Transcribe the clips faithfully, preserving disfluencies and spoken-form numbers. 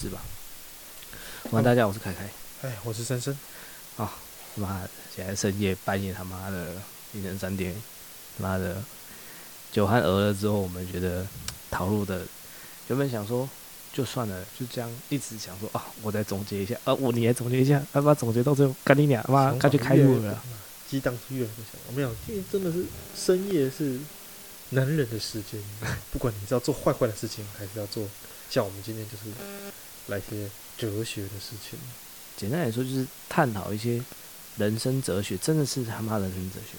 是吧？晚安大家，我是凯凯。哎，我是森森。啊，妈，现在深夜半夜他妈的凌晨三点，他妈的酒酣耳热之后，我们觉得讨论的原本想说就算了，就这样一直想说啊，我再总结一下啊，我你来总结一下，他、啊、妈总结到最后干你娘，妈干脆开路了。激荡是越来越想，我没有，因为真的是深夜是男人的时间，不管你是要做坏坏的事情，还是要做像我们今天就是。来一些哲学的事情，简单来说就是探讨一些人生哲学，真的是他妈人生哲学。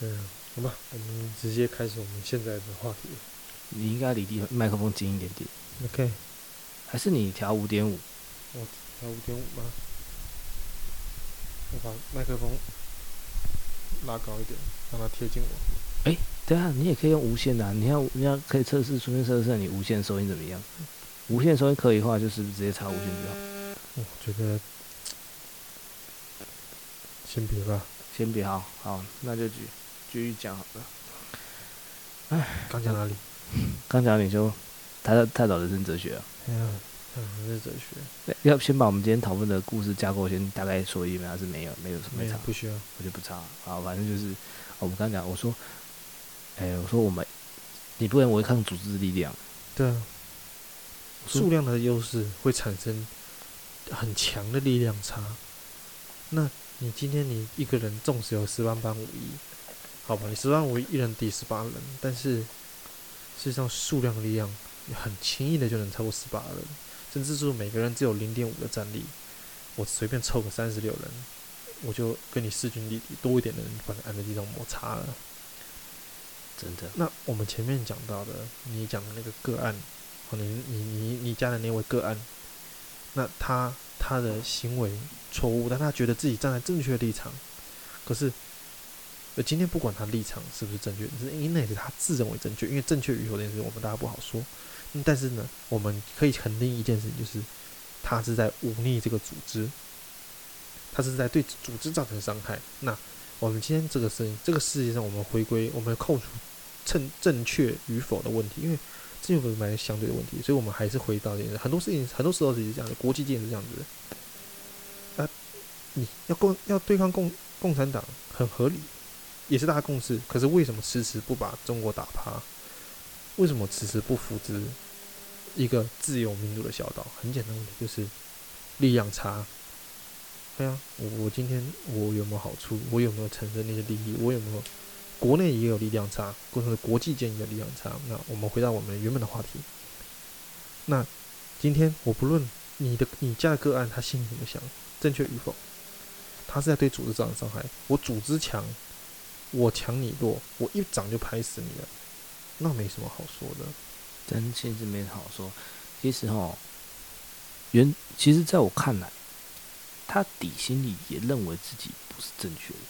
嗯，好吧，我们直接开始我们现在的话题。你应该离地麦克风近一点点。OK， 还是你调五点五？我调五点五吗？我把麦克风拉高一点，让它贴近我。哎、欸，对啊，你也可以用无线的、啊，你要你要可以测试，顺便测试你无线收音怎么样。无线收音可以的话，就是直接插无线就好。我觉得先别吧，先别好，好，那就继继续讲好了。哎，刚讲哪里？刚讲你就探探讨人生哲学啊。嗯，人生哲学。要先把我们今天讨论的故事架构先大概说一遍，还是没有？没有什么没差，不需要，我就不差。啊，反正就是我们刚讲，我说，哎、欸，我说我们，你不能违抗组织的力量。对啊。数量的优势会产生很强的力量差。那你今天你一个人纵使有十万帮五一，好吧，你十万五一人抵十八人，但是事实上数量的力量很轻易的就能超过十八人，甚至说每个人只有零点五的战力，我随便凑个三十六人，我就跟你势均力敌，多一点的人把你按在地上摩擦了。真的。那我们前面讲到的，你讲的那个个案。你你你你家的那位个案，那他他的行为错误，但他觉得自己站在正确的立场。可是，今天不管他立场是不是正确，是因为他自认为正确，因为正确与否这件事我们大家不好说、嗯。但是呢，我们可以肯定一件事，就是他是在忤逆这个组织，他是在对组织造成伤害。那我们今天这个事情，这个世界上，我们回归，我们扣除正正确与否的问题，因为。这有个蛮相对的问题，所以我们还是回到这件事。很多事情，很多时候是这样的，国际间是这样子的。啊，你要共要对抗共共产党，很合理，也是大家共识。可是为什么迟迟不把中国打趴？为什么迟迟不扶植一个自由民主的小岛？很简单的问题就是力量差。对啊，我我今天我有没有好处？我有没有承认那些利益？我有没有？国内也有力量差，或者是国际间也有力量差。那我们回到我们原本的话题。那今天我不论你的你家的个案，他心里怎么想，正确与否，他是在对组织造成伤害。我组织强，我强你弱，我一掌就拍死你了，那没什么好说的。真心是没好说。其实哈，原其实在我看来，他底心里也认为自己不是正确的，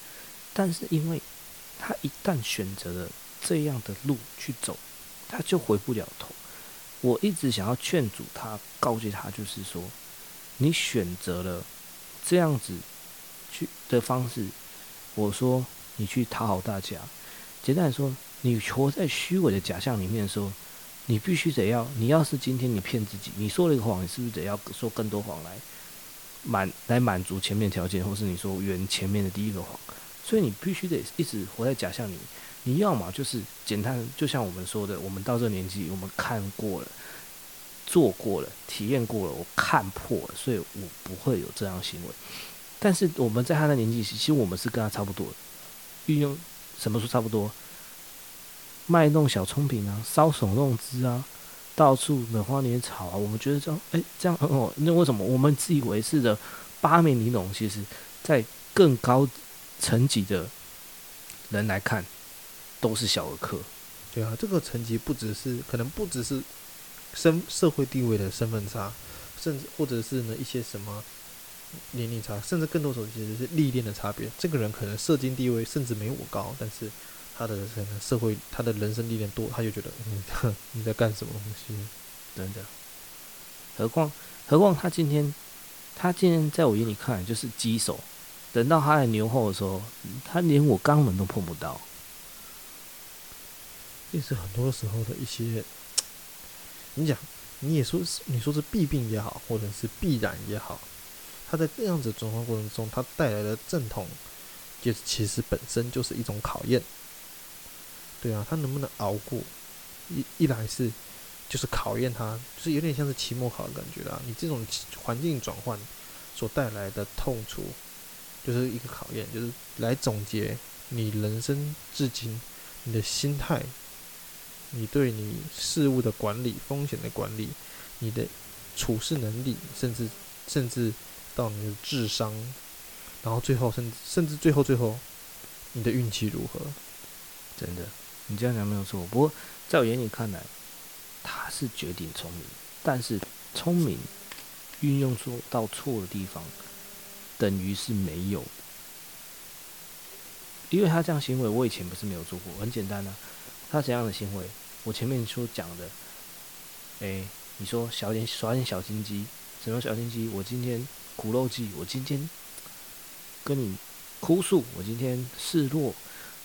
但是因为。他一旦选择了这样的路去走，他就回不了头。我一直想要劝阻他，告诫他，就是说，你选择了这样子去的方式，我说你去讨好大家。简单来说，你活在虚伪的假象里面的时候，你必须得要，你要是今天你骗自己，你说了一个谎，你是不是得要说更多谎来满来满足前面条件，或是你说圆前面的第一个谎？所以你必须得一直活在假象里，你要嘛就是简单，就像我们说的，我们到这年纪，我们看过了，做过了，体验过了，我看破了，所以我不会有这样的行为。但是我们在他的年纪，其实我们是跟他差不多的，运用什么说差不多，卖弄小聪明啊，搔首弄姿啊，到处美花野草啊，我们觉得这样，哎、欸，这样哦，那为什么我们自以为是的八面玲珑，其实在更高。层级的人来看，都是小儿科。对啊，这个层级不只是可能不只是身社会地位的身份差，甚至或者是呢一些什么年龄差，甚至更多时候其实是历练的差别。这个人可能社经地位甚至没我高，但是他的社会他的人生历练多，他就觉得嗯你在干什么东西等等。何况何况他今天他今天在我眼里看就是棘手。等到他来牛后的时候，他连我肛门都碰不到。也是很多时候的一些，你讲你也说是你说是弊病也好，或者是必然也好，它在这样子转换过程中，它带来的阵痛，也其实本身就是一种考验。对啊，他能不能熬过，一一来是就是考验他，就是有点像是期末考的感觉啦。你这种环境转换所带来的痛楚，就是一个考验，就是来总结你人生至今你的心态，你对你事物的管理、风险的管理、你的处事能力，甚至甚至到你的智商，然后最后甚至甚至最后最后你的运气如何？真的，你这样讲没有错。不过在我眼里看来，他是绝顶聪明，但是聪明运用错到错的地方，等于是没有。因为他这样行为，我以前不是没有做过，很简单啊。他怎样的行为？我前面所讲的，哎、欸，你说小点耍点小心机，什么小心机？我今天苦肉计，我今天跟你哭诉，我今天示弱，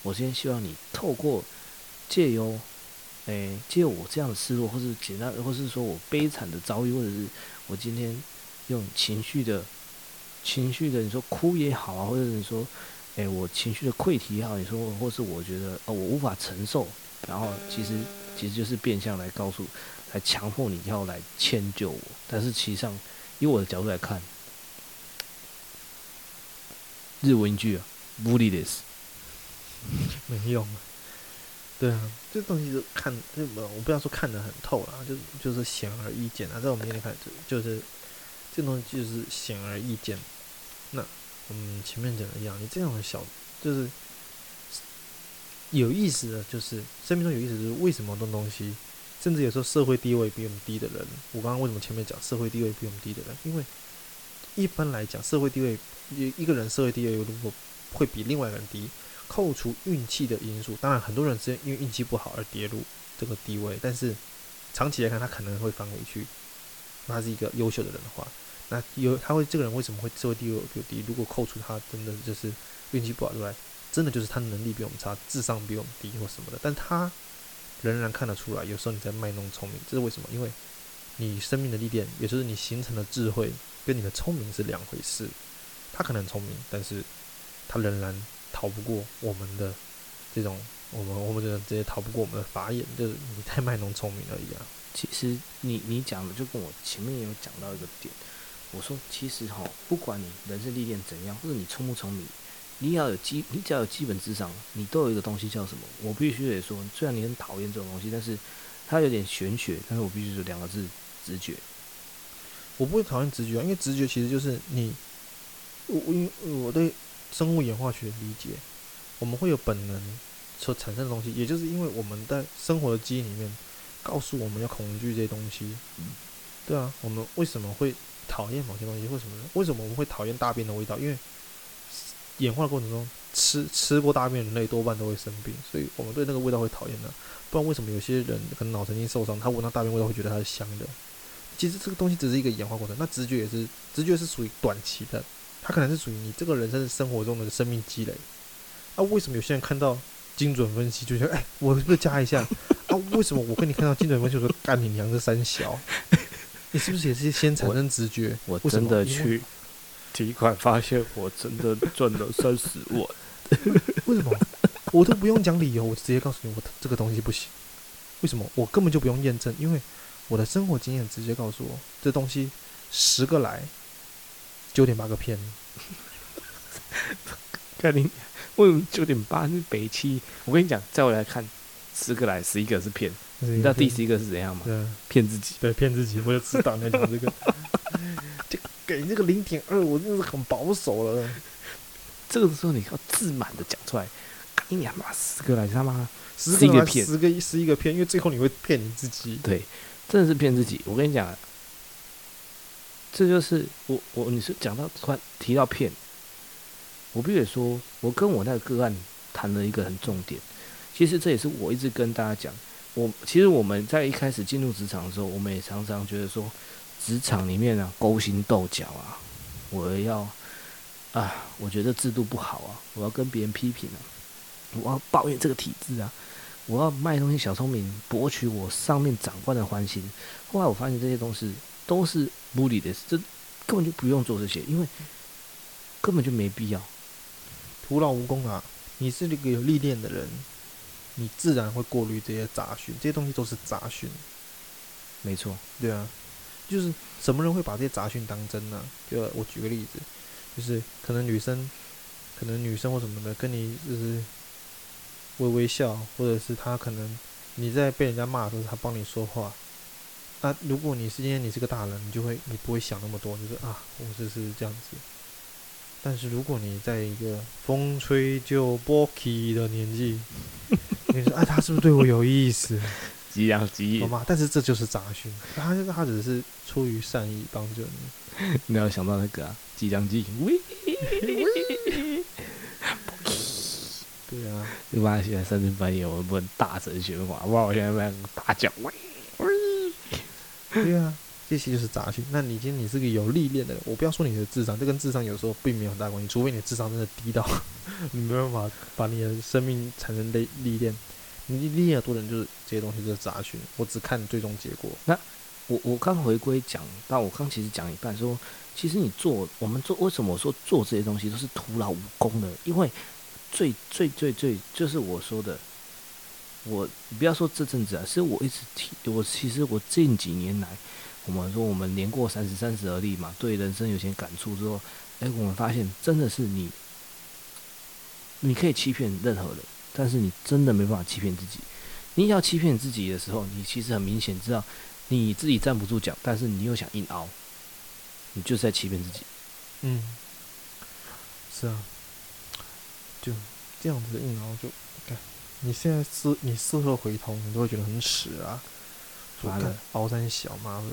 我今天希望你透过借由，哎、欸，借由我这样的示弱，或是简单，或是说我悲惨的遭遇，或者是我今天用情绪的情绪的，你说哭也好啊，或者你说，哎、欸，我情绪的溃堤也好，你说，或是我觉得哦，我无法承受。然后其实其实就是变相来告诉，来强迫你要来迁就我。但是其实上，以我的角度来看，日文一句啊，無理です，没用啊。对啊，这东西就看，就我不要说看得很透啦，就就是显而易见啊。在我们眼里看，就是这东西就是显而易见。那我们前面讲的一样，你这样的小就是。有意思的就是，生命中有意思的就是为什么这东西，甚至有时候社会地位比我们低的人，我刚刚为什么前面讲社会地位比我们低的人？因为一般来讲，社会地位一个人社会地位如果会比另外一个人低，扣除运气的因素，当然很多人是因为运气不好而跌入这个地位，但是长期来看，他可能会翻回去。那他是一个优秀的人的话，那有他会这个人为什么会社会地位比我低？如果扣除他真的就是运气不好出来。真的就是他能力比我们差，智商比我们低或什么的，但他仍然看得出来。有时候你在卖弄聪明，这是为什么？因为你生命的历练，也就是你形成的智慧，跟你的聪明是两回事。他可能很聪明，但是他仍然逃不过我们的这种，我们我们就直接逃不过我们的法眼，就是你太卖弄聪明而已啊。其实你你讲的就跟我前面也有讲到一个点，我说其实哈，不管你人生历练怎样，或者你聪不聪明。你要有基，你只要有基本智商，你都有一个东西叫什么？我必须得说，虽然你很讨厌这种东西，但是它有点玄学。但是我必须说两个字：直觉。我不会讨厌直觉啊，因为直觉其实就是你，我因我对生物演化学的理解，我们会有本能所产生的东西，也就是因为我们在生活的基因里面告诉我们要恐惧这些东西。嗯、对啊，我们为什么会讨厌某些东西？为什么？为什么我们会讨厌大便的味道？因为演化的过程中，吃吃过大便的人类多半都会生病，所以我们对那个味道会讨厌的。不然为什么有些人可能脑神经受伤，他闻到大便味道会觉得它是香的？其实这个东西只是一个演化过程。那直觉也是，直觉是属于短期的，它可能是属于你这个人生生活中的生命积累。啊，为什么有些人看到精准分析就觉得，哎、欸，我是不是加一下？啊，为什么我跟你看到精准分析，我说干你娘这三小？你是不是也是先产生直觉？我, 我真的去。提款发现我真的赚了三十万，为什么？我都不用讲理由，我直接告诉你，我这个东西不行。为什么？我根本就不用验证，因为我的生活经验直接告诉我，这东西十个来，九点八个骗。看你为什么九点八是北七？我跟你讲，在我来看，十个来十一个是骗，你知道第十一个是怎样吗？骗自己，对，骗自己，我就知道你要讲这个。给这个零点二，我真的是很保守了。这个时候你要自满的讲出来，你娘妈十个来他妈十个骗，十个十一个骗，因为最后你会骗你自己。对，真的是骗自己。我跟你讲，这就是我我你是讲到突然提到骗，我必须得说，我跟我那个个案谈了一个很重点。其实这也是我一直跟大家讲，我其实我们在一开始进入职场的时候，我们也常常觉得说。职场里面啊，勾心斗角啊，我要啊，我觉得制度不好啊，我要跟别人批评啊，我要抱怨这个体制啊，我要卖东西小聪明，博取我上面长官的欢心。后来我发现这些东西都是无理的，这根本就不用做这些，因为根本就没必要，徒劳无功啊！你是一个有历练的人，你自然会过滤这些杂讯，这些东西都是杂讯。没错，对啊，就是什么人会把这些杂讯当真呢、啊？就我举个例子，就是可能女生，可能女生或什么的，跟你就是微微笑，或者是她可能你在被人家骂的时候，她帮你说话。啊，如果你是今天你是个大人，你就会你不会想那么多，就是啊，我这是这样子。但是如果你在一个风吹就波起的年纪，你说啊，他是不是对我有意思？激扬激烈，好吗？但是这就是杂讯，他他只是出于善意帮助你。你要想到那个啊，激扬激烈，对啊，你妈现在三更半夜，我们不能大声喧哗，不然我现在在大叫。对啊，这些就是杂讯。那你今天你是个有历练的人，我不要说你的智商，这跟智商有时候并没有很大关系，除非你的智商真的低到你没办法把你的生命产生历历练。你历练的多人就是这些东西就是杂讯，我只看最终结果。那我我刚回归讲，但我刚其实讲一半说，其实你做我们做为什么我说做这些东西都是徒劳无功的？因为最最最最就是我说的。我不要说这阵子啊，是我一直提，我其实我近几年来，我们说我们年过三十，三十而立嘛，对人生有些感触之后，哎、欸，我们发现真的是你，你可以欺骗任何人，但是你真的没办法欺骗自己。你要欺骗自己的时候，你其实很明显知道你自己站不住脚，但是你又想硬凹，你就是在欺骗自己。嗯，是啊，就这样子的硬凹就。你现在事你事后回头，你都会觉得很耻啊！妈的，鳌山小妈的！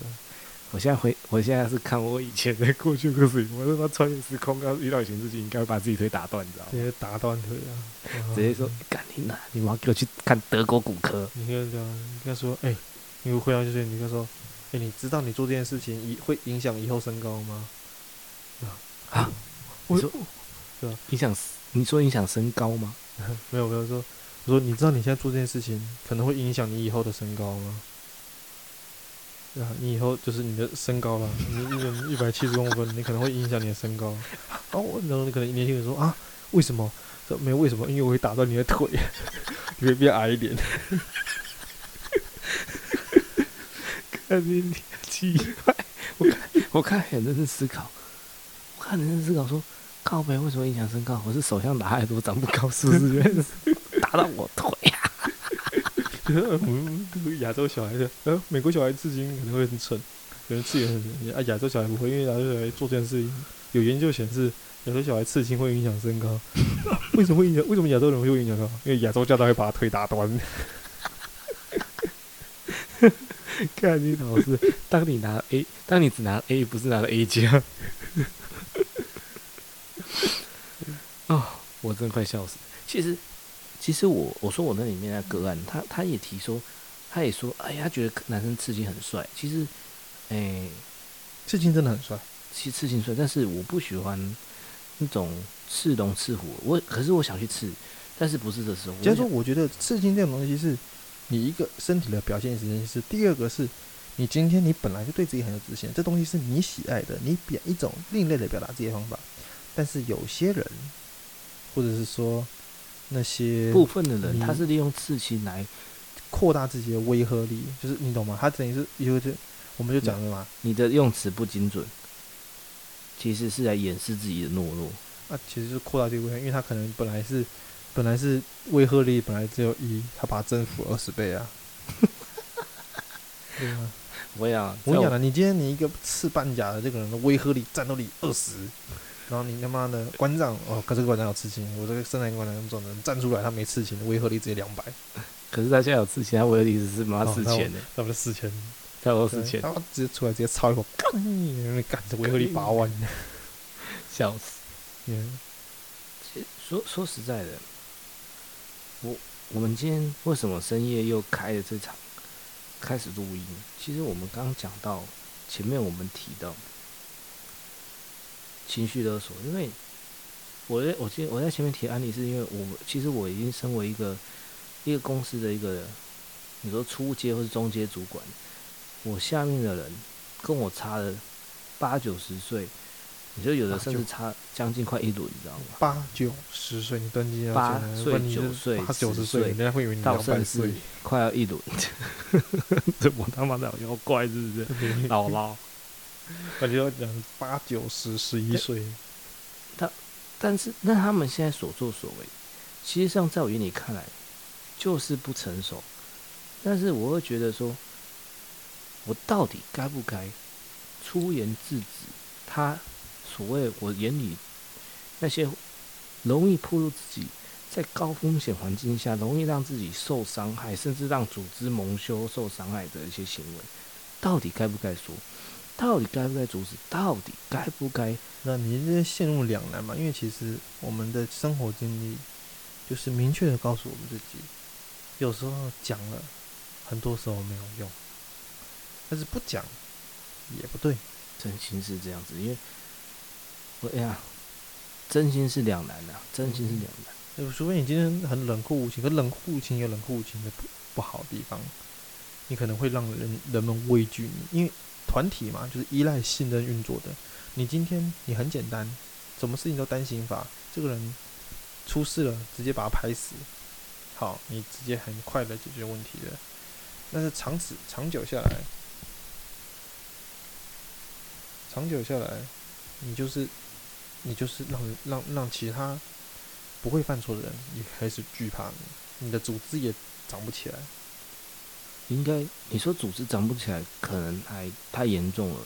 我现在回，我现在是看我以前的过去故事，我他妈穿越时空，刚遇到以前事情，应该会把自己腿打断，你知道吗？直接打断腿啊！直接说，干你哪！你妈给我去看德国骨科！你跟他，你跟他说，哎、欸，你回到就是你跟他说，哎、欸，你知道你做这件事情会影响以后身高吗？啊？我说，对吧？影响？你说影响身高吗？没有，没有说。我说：“你知道你现在做这件事情可能会影响你以后的身高吗？啊，你以后就是你的身高了，你一百七十公分，你可能会影响你的身高。哦，然后你可能年轻人说啊，为什么？说没有为什么，因为我会打断你的腿，你会变矮一点。看你奇怪，我看我看很认真思考，我看很认真思考说，靠北为什么影响身高？我是手枪打太多，长不高，是不是？”打到我腿啊！我们亚洲小孩的，呃，美国小孩刺青可能会很蠢，可能刺也很蠢。啊，亚洲小孩不会，因为亚洲小孩做这件事情，有研究显示，亚洲小孩刺青会影响身高。为什么会影响？为什么亚洲人会影响身高？因为亚洲教导会把腿打断。看你老师，当你拿 A， 当你只拿 A， 不是拿了 A 加。哦，我真的快笑死了。其实。其实我我说我那里面那个案，他他也提说，他也说，哎呀，他觉得男生刺青很帅。其实，哎、欸，刺青真的很帅，其实刺青帅，但是我不喜欢那种刺龙刺虎。我可是我想去刺，但是不是这时候。假如说，我觉得刺青这种东西是你一个身体的表现，形式，第二个是你今天你本来就对自己很有自信，这东西是你喜爱的，你表一种另类的表达自己的方法。但是有些人，或者是说。那些部分的人，他是利用刺青来扩大自己的威慑力，就是你懂吗？他等于是有点，我们就讲了嘛，你的用词不精准，其实是来掩饰自己的懦弱。啊，其实就是扩大这个威慑，因为他可能本来是本来是威慑力本来只有一，他把它征服二十倍啊。对啊，我讲，我讲了，你今天你一个刺半甲的这个人的威慑力、战斗力二十。然后你他妈的馆长哦，可是馆长有刺青，我这个身材馆长那种人站出来，他没刺青，威慑力直接两百。可是他现在有刺青，他威慑力只是妈四千的，差不多四千，差不多四千。他直接出来直接操一口，干你，干这威慑力八万，笑死。Yeah. 说说实在的，我我们今天为什么深夜又开了这场，开始录音？其实我们刚刚讲到前面，我们提到。情绪勒索，因为我在我记我在前面提案例，是因为我其实我已经身为一个一个公司的一个，你说初阶或是中阶主管，我下面的人跟我差了八九十岁，你就有的甚至差将近快一轮，你知道吗？八九十岁，你登记要八岁九岁八九十岁，人家会以为你到甚至快要一轮，这我他妈的妖怪是不是？姥姥，感觉要讲八九十十一岁，他但是那他们现在所作所为，其实上在我眼里看来就是不成熟，但是我会觉得说，我到底该不该出言制止他？所谓我眼里那些容易暴露自己在高风险环境下容易让自己受伤害，甚至让组织蒙羞受伤害的一些行为，到底该不该说？到底该不该阻止？到底该不该？那你这陷入两难嘛？因为其实我们的生活经历就是明确的告诉我们自己，有时候讲了，很多时候没有用，但是不讲也不对。真心是这样子，因为。我哎呀，真心是两难啊，真心是两难。嗯、除非你今天很冷酷无情，可冷酷无情有冷酷无情的 不, 不好的地方，你可能会让人人们畏惧你，因为团体嘛，就是依赖信任运作的。你今天你很简单，什么事情都单行法，这个人出事了，直接把他拍死，好，你直接很快的解决问题了。但是长此长久下来，长久下来，你就是。你就是让让让其他不会犯错的人也开始惧怕你，你的组织也长不起来。应该你说组织长不起来，可能还太严重了。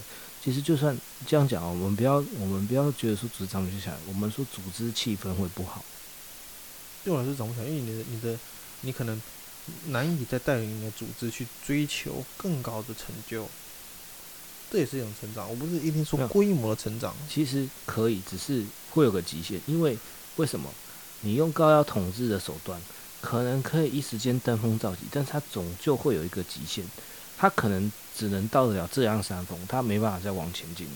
其实就算这样讲，我们不要我们不要觉得说组织长不起来，我们说组织气氛会不好。对我来说长不起来，因为你的你的你可能难以再带领你的组织去追求更高的成就。这也是一种成长，我不是一定说规模的成长，其实可以，只是会有个极限。因为为什么你用高压统治的手段，可能可以一时间登峰造极，但是它总就会有一个极限，它可能只能到得了这样山峰，它没办法再往前进了。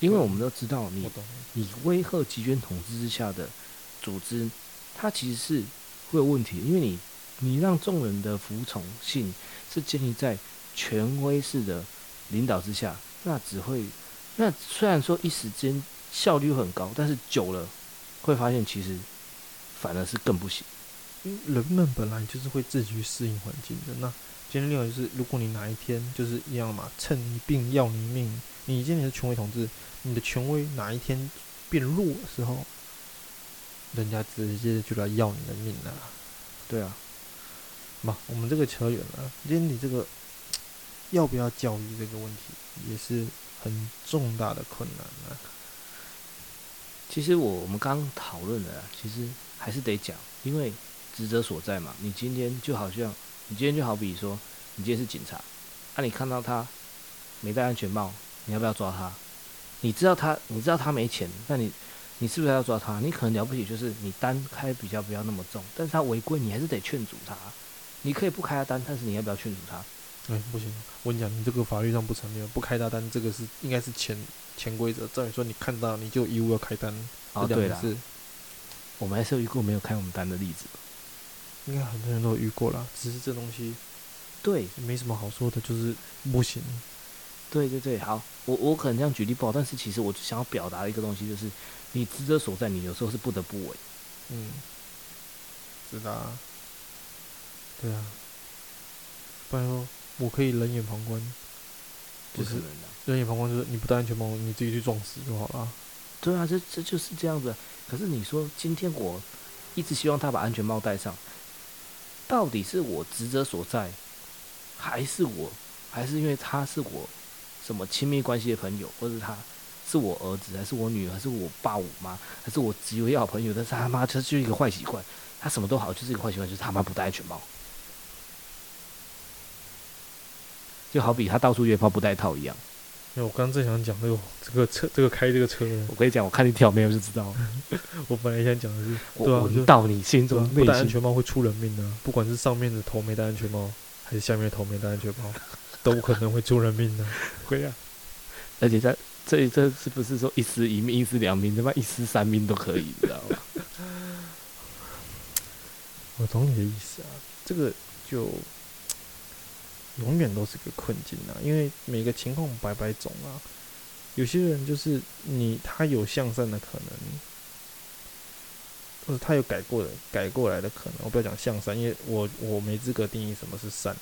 因为我们都知道你，你你威吓集权统治之下的组织，它其实是会有问题，因为你你让众人的服从性是建立在。权威式的领导之下，那只会，那虽然说一时间效率很高，但是久了会发现其实反而是更不行。因为人们本来就是会自己去适应环境的。那今天另外就是，如果你哪一天就是一样嘛，趁你病要你命，你今天是权威统治，你的权威哪一天变弱的时候，人家直接就来要你的命了。对啊，嘛，我们这个扯远了。今天你这个。要不要教育这个问题也是很重大的困难啊。其实我我们刚讨论了，其实还是得讲，因为职责所在嘛。你今天就好像，你今天就好比说，你今天是警察，啊，你看到他没戴安全帽，你要不要抓他？你知道他，你知道他没钱，那你你是不是要抓他？你可能了不起就是你单开比较不要那么重，但是他违规，你还是得劝阻他。你可以不开他单，但是你要不要劝阻他？哎、欸，不行！我跟你讲，你这个法律上不成立，不开大单，这个是应该是潜潜规则。照理说，你看到你就有义务要开单。哦，对了，我们还是有遇过没有开我们单的例子，应该很多人都有遇过啦。只是这东西，对，没什么好说的，就是不行。对对对，好，我我可能这样举例不好，但是其实我想要表达的一个东西就是，你职责所在，你有时候是不得不为。嗯，知道啊。对啊，不然说。我可以冷眼旁观，就是冷眼旁观，就是你不戴安全帽，你自己去撞死就好了。对啊，这这就是这样子。可是你说今天我一直希望他把安全帽戴上，到底是我职责所在，还是我，还是因为他是我什么亲密关系的朋友，或者他是我儿子，还是我女儿，还是我爸我妈，还是我极为好朋友？但是他妈这就是一个坏习惯，他什么都好，就是一个坏习惯，就是他妈不戴安全帽。就好比他到处约炮不戴套一样。因为我刚刚正想讲这个这个车这个开这个车，我跟你讲，我看你挑眉我就知道了。我本来想讲的是，我闻到你心中内心。不戴安全帽会出人命的、啊，不管是上面的头没戴安全帽，还是下面的头没戴安全帽，都可能会出人命的、啊。会啊！而且在这这是不是说一尸一命、一尸两命，他妈一尸三命都可以，你知道吗？我懂你的意思啊，这个就永远都是个困境啊，因为每个情况百百种啊。有些人就是你，他有向善的可能，或者他有改过的改过来的可能。我不要讲向善，因为我我没资格定义什么是善。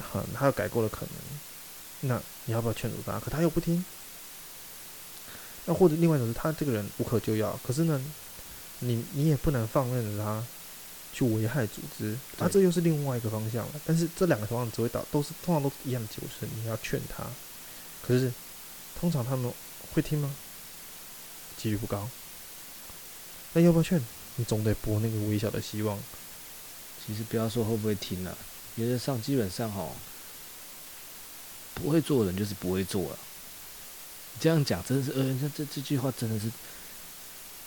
好，他有改过的可能，那你要不要劝阻他？可他又不听。那或者另外一种是他这个人无可救药，可是呢，你你也不能放任着他去危害组织，那、啊、这又是另外一个方向了。但是这两个方向只会导都是通常都是一样的结果，是你要劝他，可是通常他们会听吗？几率不高。那要不要劝？你总得搏那个微小的希望。其实不要说会不会听了、啊，原则上基本上哈，不会做人就是不会做了、啊。这样讲真的是，呃，这这句话真的是，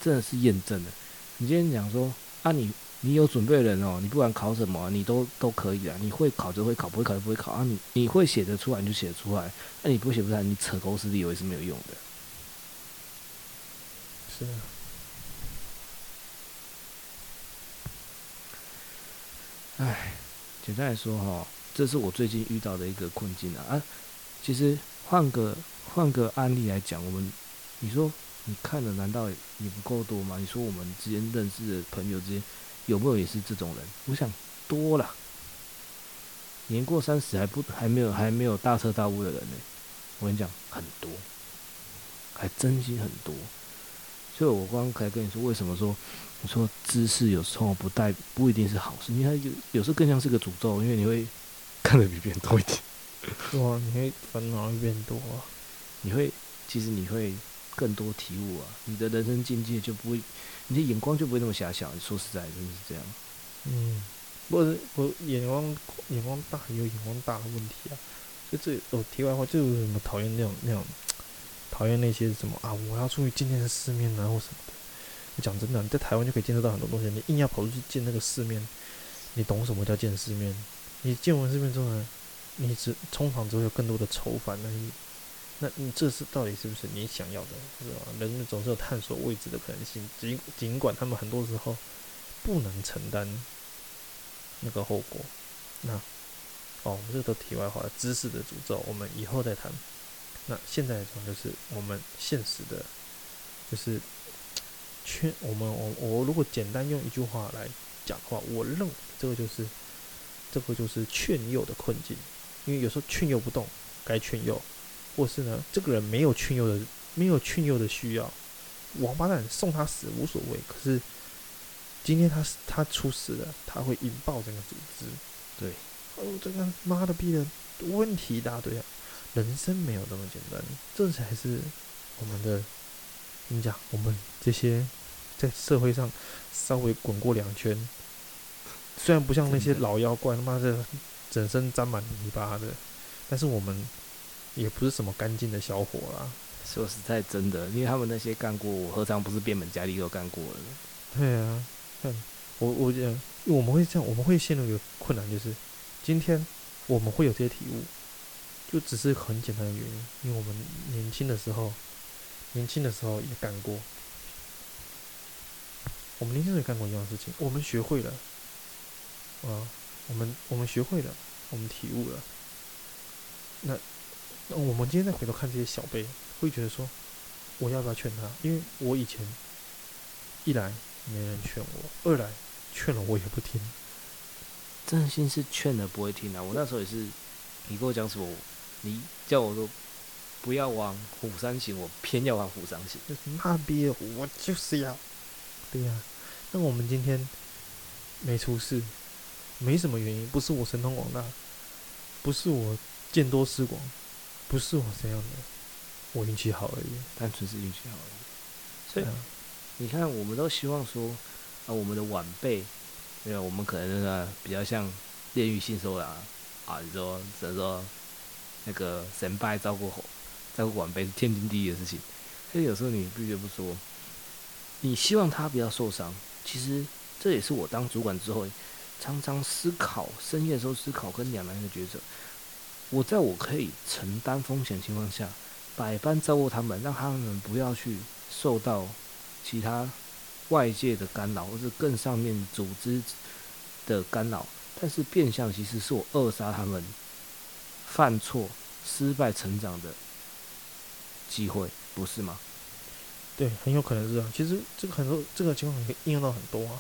真的是验证的。你今天讲说啊你，你你有准备的人哦，你不管考什么，你都都可以啊。你会考就会考，不会考就不会考啊。你你会写得出来你就写得出来，那、啊、你不会写不出来，你扯狗屎理由也是没有用的。是啊。唉，简单来说哈、哦，这是我最近遇到的一个困境啊。啊，其实换个。换个案例来讲，我们你说你看的难道也不够多吗？你说我们之间认识的朋友之间有没有也是这种人？我想多了，年过三十还不还没有还没有大彻大悟的人呢、欸。我跟你讲很多，还真心很多。所以我刚刚才跟你说，为什么说我说知识有时候不代不一定是好事，因为它有有时候更像是个诅咒，因为你会看得比别人多一点。对啊，你会烦恼会变多啊。你会，其实你会更多体悟啊，你的人生境界就不会，你的眼光就不会那么狭小。说实在，真的是这样。嗯，不是我眼光眼光大也有眼光大的问题啊。就这我、哦、题外话，就是为什么讨厌那种那种，讨厌那些什么啊，我要出去见见世面啊或什么的。我讲真的，你在台湾就可以见识到很多东西，你硬要跑出去见那个世面，你懂什么叫见世面？你见完世面之后呢，你只通常只会有更多的愁烦而已。那你这是到底是不是你想要的，是吧？人总是有探索未知的可能性，尽尽管他们很多时候不能承担那个后果。那哦，我们这都题外话，知识的诅咒我们以后再谈。那现在的状况就是我们现实的，就是劝我们，我我如果简单用一句话来讲的话，我认为这个就是这个就是劝诱的困境，因为有时候劝诱不动，该劝诱。或是呢，这个人没有劝诱的，没有劝诱的需要，王八蛋送他死无所谓。可是今天他他出事了，他会引爆整个组织。对，哦，这个妈的逼的问题一大堆啊！人生没有那么简单，这才是我们的，怎么讲？我们这些在社会上稍微滚过两圈，虽然不像那些老妖怪他妈的整身沾满泥巴的，但是我们。也不是什么干净的小伙啦，说实在真的，因为他们那些干过，我何尝不是变本加厉都干过了？对啊，嗯，我我觉得我们会这样，我们会陷入一个困难，就是今天我们会有这些体悟，就只是很简单的原因，因为我们年轻的时候，年轻的时候也干过，我们年轻的时候也干过一样的事情，我们学会了，啊，我们我们学会了，我们体悟了，那。那我们今天再回头看这些小辈，会觉得说，我要不要劝他？因为我以前一来没人劝我，二来劝了我也不听。真心是劝了不会听啊！我那时候也是，你跟我讲什么，你叫我说不要往虎山行，我偏要往虎山行。妈逼，我就是要。对呀、啊，那我们今天没出事，没什么原因，不是我神通广大，不是我见多识广。不是我这样的，我运气好而已，单纯是运气好而已。所以、啊、你看，我们都希望说，啊，我们的晚辈，对吧？我们可能呢比较像炼狱信受啦，啊，你说，只能说那个神拜照顾照顾晚辈是天经地义的事情。所以有时候你不得不说，你希望他不要受伤。其实这也是我当主管之后，常常思考深夜的时候思考跟两难的抉择。我在我可以承担风险情况下，百般照顾他们，让他们不要去受到其他外界的干扰，或是更上面组织的干扰，但是变相其实是我扼杀他们犯错、失败、成长的机会，不是吗？对，很有可能是这样。其实这个很多这个情况可以应用到很多啊。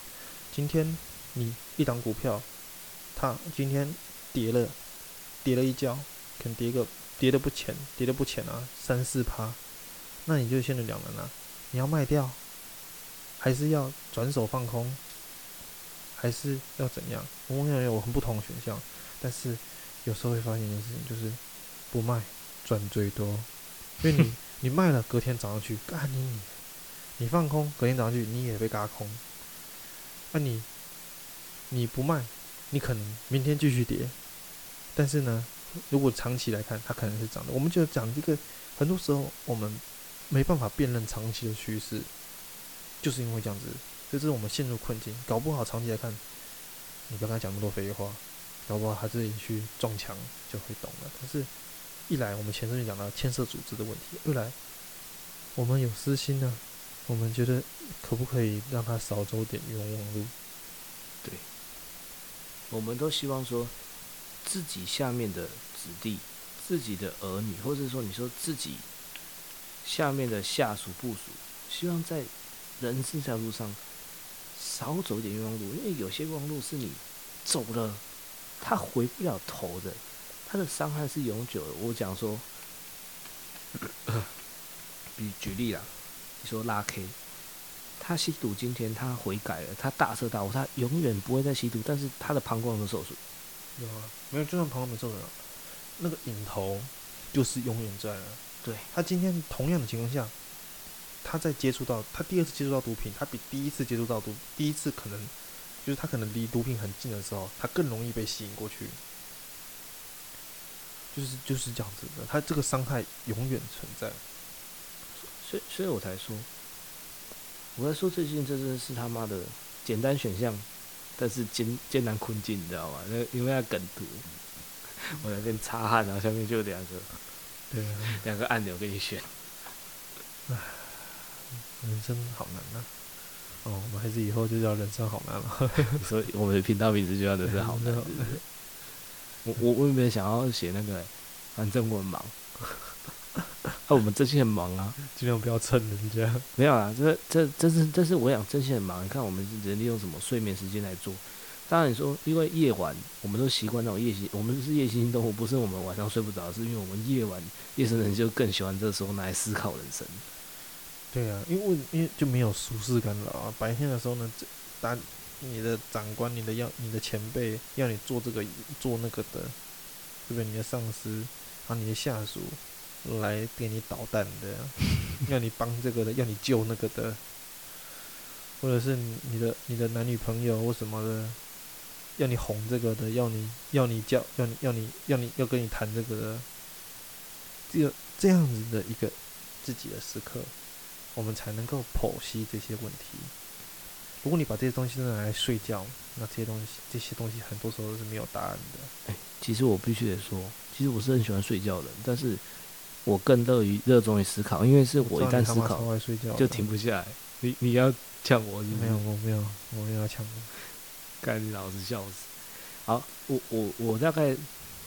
今天你一档股票，它今天跌了，跌了一跤，可能跌个跌的不浅，跌的不浅啊，三四趴，那你就陷入两难啊。你要卖掉，还是要转手放空，还是要怎样？我们有很不同的选项，但是有时候会发现一件事情，就是不卖赚最多，因为你。你卖了，隔天早上去干你；你放空，隔天早上去你也被嘎空。那、啊、你你不卖，你可能明天继续跌。但是呢，如果长期来看，它可能是涨的。我们就讲这个，很多时候我们没办法辨认长期的趋势，就是因为这样子，所以这是我们陷入困境。搞不好长期来看，你不要跟他讲那么多废话，搞不好他自己去撞墙就会懂了。但是。一来我们前面讲到牵涉组织的问题，二来我们有私心呢、啊，我们觉得可不可以让他少走点冤枉路？对，我们都希望说自己下面的子弟、自己的儿女，或者说你说自己下面的下属部属，希望在人生这条路上少走点冤枉路，因为有些冤枉路是你走了，他回不了头的。它的伤害是永久的。我讲说，比举例啦，你说拉 K， 他吸毒，今天他悔改了，他大彻大悟，他永远不会再吸毒，但是他的膀胱有受损。有啊，没有，就算膀胱没受损，那个瘾头就是永远在了。对，他今天同样的情况下，他在接触到他第二次接触到毒品，他比第一次接触到毒，第一次可能就是他可能离毒品很近的时候，他更容易被吸引过去。就是就是这样子的，他这个伤害永远存在，所以所以我才说，我在说最近这真的是他妈的简单选项，但是艰艰难困境，你知道吗？那因为他梗图，我在那边擦汗，然后下面就有两个，对、啊，两个按钮给你选，唉，人生好难啊！哦，我们还是以后就叫人生好难了。所以我们的频道名字就叫人生好难。我我我也没想要写那个、欸，反正我很忙。啊，我们真心很忙啊，尽量不要蹭人家。没有啊，这这这是这是我想真心很忙。你看我们人利用什么睡眠时间来做？当然你说，因为夜晚我们都习惯那种夜行，我们是夜行性动物，不是我们晚上睡不着，是因为我们夜晚夜深人就更喜欢这时候拿来思考人生。对啊，因为因为就没有舒适干扰啊。白天的时候呢，打。你的长官、你的要、你的前辈要你做这个、做那个的，对不对？你的上司，然后你的下属来给你捣蛋的，要你帮这个的，要你救那个的，或者是你的、你的男女朋友或什么的，要你哄这个的，要你、要你叫、要你、要你、要你要跟你谈这个的，只有这样子的一个自己的时刻，我们才能够剖析这些问题。如果你把这些东西拿来睡觉，那这些东西这些东西很多时候是没有答案的。欸、其实我必须得说，其实我是很喜欢睡觉的，但是我更乐于热衷于思考，因为是我一旦思考就停不下来。你你要呛我是不是？没有，我没有，我没有要呛你，干你老子笑死！好，我我我大概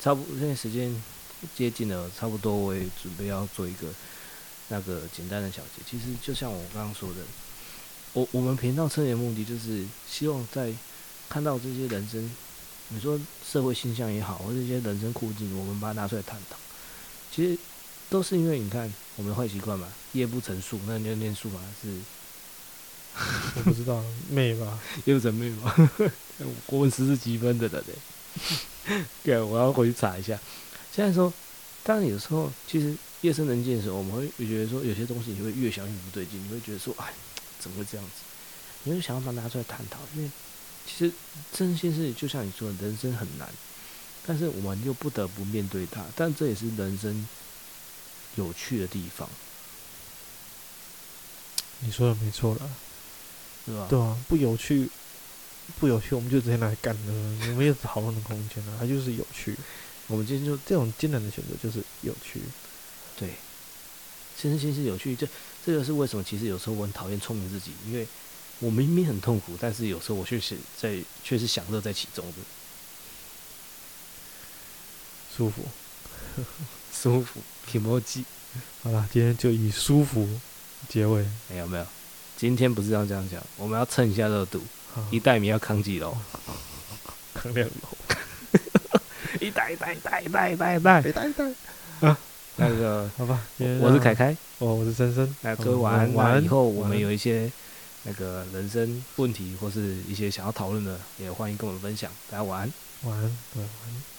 差不多现在时间接近了，差不多我也准备要做一个那个简单的小结。其实就像我刚刚说的。我我们频道成立的目的就是希望在看到这些人生，你说社会现象也好，或者一些人生困境，我们把它拿出来探讨。其实都是因为你看我们的坏习惯嘛，夜不成宿，那你就念书嘛是？我不知道，妹吧，夜不成妹吧？我国文十是几分的人嘞？对，我要回去查一下。现在说，当然有时候其实夜深人静的时候，我们会觉得说有些东西你会越想越不对劲，你会觉得说哎。怎么会这样子？你就想要把它拿出来探讨，因为其实这些事就像你说的，人生很难，但是我们又不得不面对它，但这也是人生有趣的地方。你说的没错啦，是吧？对啊，不有趣，不有趣，我们就直接拿来干了，我们有讨论的空间啊，它就是有趣。我们今天就这种艰难的选择就是有趣，对。其实其实有趣，这这就是为什么其实有时候我很讨厌聪明自己，因为我明明很痛苦，但是有时候我却是在却是享乐在其中的，舒服，舒服 ，kimochi。好了，今天就以舒服结尾。没有没有，今天不是要这样讲，我们要蹭一下热度。一代米要扛几楼？扛两楼。一代一代一代一代一代一代一代一代啊！那个好吧，我是凯凯，我我是森森，那各位晚安。那以后我们有一些那个人生问题或是一些想要讨论的，也欢迎跟我们分享。大家晚安，晚安，晚安。